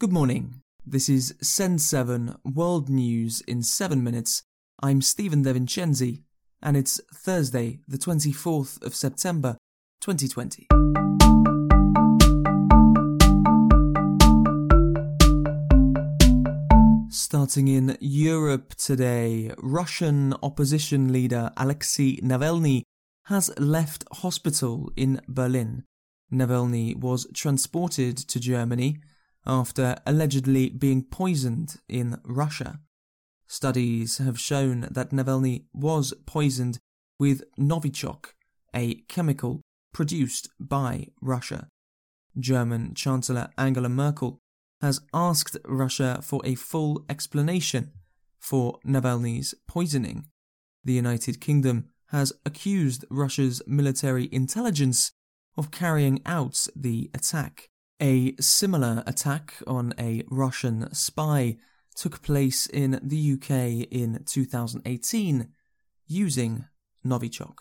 Good morning. This is Send7 World News in 7 minutes. I'm Stephen DeVincenzi, and it's Thursday, the 24th of September, 2020. Starting in Europe today, Russian opposition leader Alexei Navalny has left hospital in Berlin. Navalny was transported to Germany after allegedly being poisoned in Russia. Studies have shown that Navalny was poisoned with Novichok, a chemical produced by Russia. German Chancellor Angela Merkel has asked Russia for a full explanation for Navalny's poisoning. The United Kingdom has accused Russia's military intelligence of carrying out the attack. A similar attack on a Russian spy took place in the UK in 2018 using Novichok.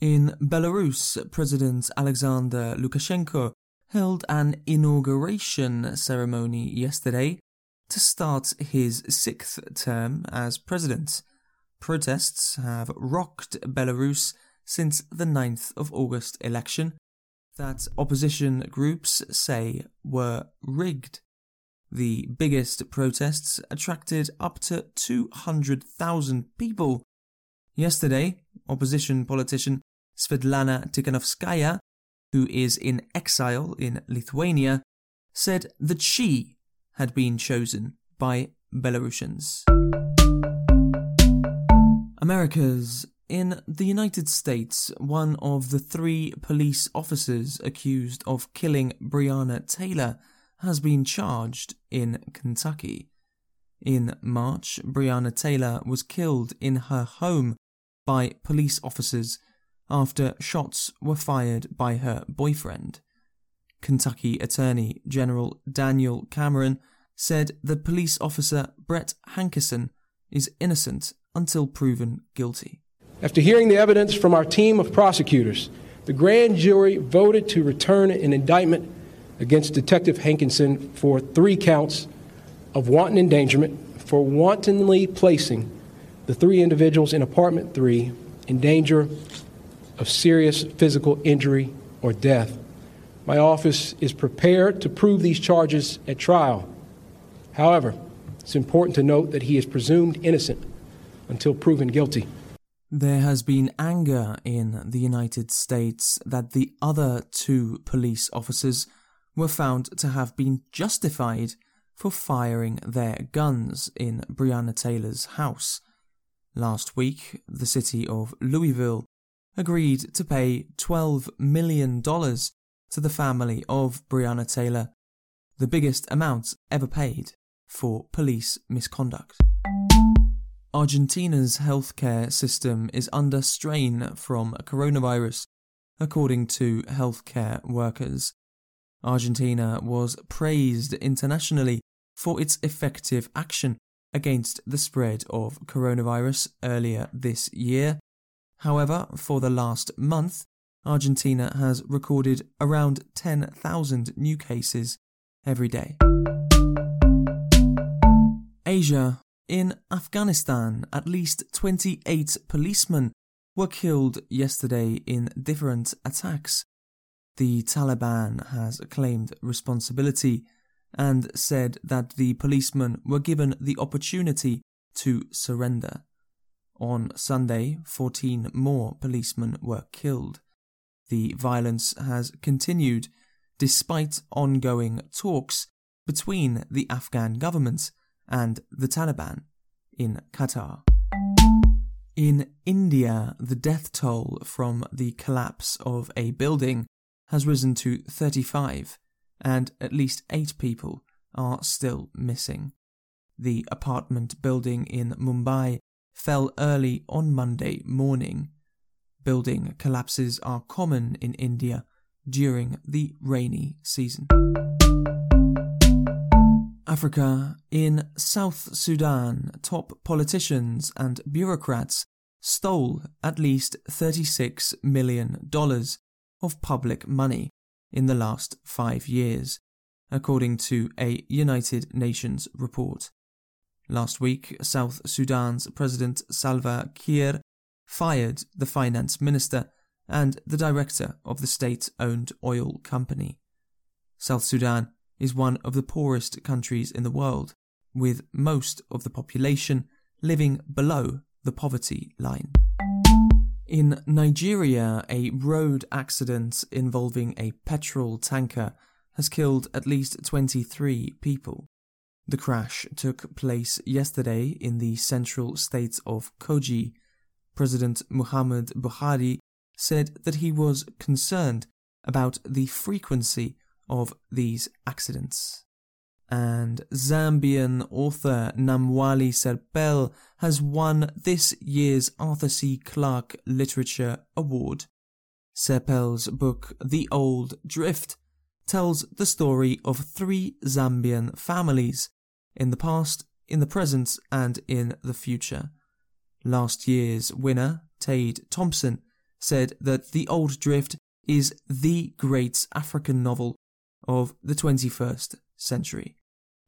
In Belarus, President Alexander Lukashenko held an inauguration ceremony yesterday to start his 6th term as president. Protests have rocked Belarus since the 9th of August election that opposition groups say were rigged. The biggest protests attracted up to 200,000 people. Yesterday, opposition politician Svetlana Tikhanovskaya, who is in exile in Lithuania, said that she had been chosen by Belarusians. Americas. In the United States, one of the 3 police officers accused of killing Breonna Taylor has been charged in Kentucky. In March, Breonna Taylor was killed in her home by police officers after shots were fired by her boyfriend. Kentucky Attorney General Daniel Cameron said that police officer Brett Hankison is innocent until proven guilty. After hearing the evidence from our team of prosecutors, the grand jury voted to return an indictment against Detective Hankinson for 3 counts of wanton endangerment for wantonly placing the 3 individuals in apartment 3 in danger of serious physical injury or death. My office is prepared to prove these charges at trial. However, it's important to note that he is presumed innocent until proven guilty. There has been anger in the United States that the other 2 police officers were found to have been justified for firing their guns in Breonna Taylor's house. Last week, the city of Louisville agreed to pay $12 million to the family of Breonna Taylor, the biggest amount ever paid for police misconduct. Argentina's healthcare system is under strain from coronavirus, according to healthcare workers. Argentina was praised internationally for its effective action against the spread of coronavirus earlier this year. However, for the last month, Argentina has recorded around 10,000 new cases every day. Asia. In Afghanistan, at least 28 policemen were killed yesterday in different attacks. The Taliban has claimed responsibility and said that the policemen were given the opportunity to surrender. On Sunday, 14 more policemen were killed. The violence has continued despite ongoing talks between the Afghan government and the Taliban in Qatar. In India, the death toll from the collapse of a building has risen to 35, and at least 8 people are still missing. The apartment building in Mumbai fell early on Monday morning. Building collapses are common in India during the rainy season. Africa. In South Sudan, top politicians and bureaucrats stole at least $36 million of public money in the last 5 years, according to a United Nations report. Last week, South Sudan's President Salva Kiir fired the finance minister and the director of the state-owned oil company. South Sudan is one of the poorest countries in the world, with most of the population living below the poverty line. In Nigeria, a road accident involving a petrol tanker has killed at least 23 people. The crash took place yesterday in the central state of Kogi. President Muhammad Buhari said that he was concerned about the frequency of these accidents. And Zambian author Namwali Serpell has won this year's Arthur C. Clarke Literature Award. Serpell's book The Old Drift tells the story of three Zambian families in the past, in the present, and in the future. Last year's winner, Tade Thompson, said that The Old Drift is the great African novel of the 21st century.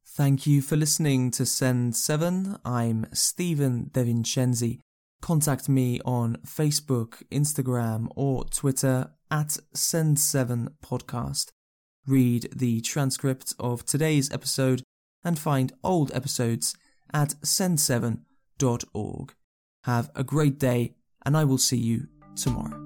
Thank you for listening to Send7. I'm Stephen DeVincenzi. Contact me on Facebook, Instagram, or Twitter at Send7podcast. Read the transcript of today's episode and find old episodes at send7.org. Have a great day, and I will see you tomorrow.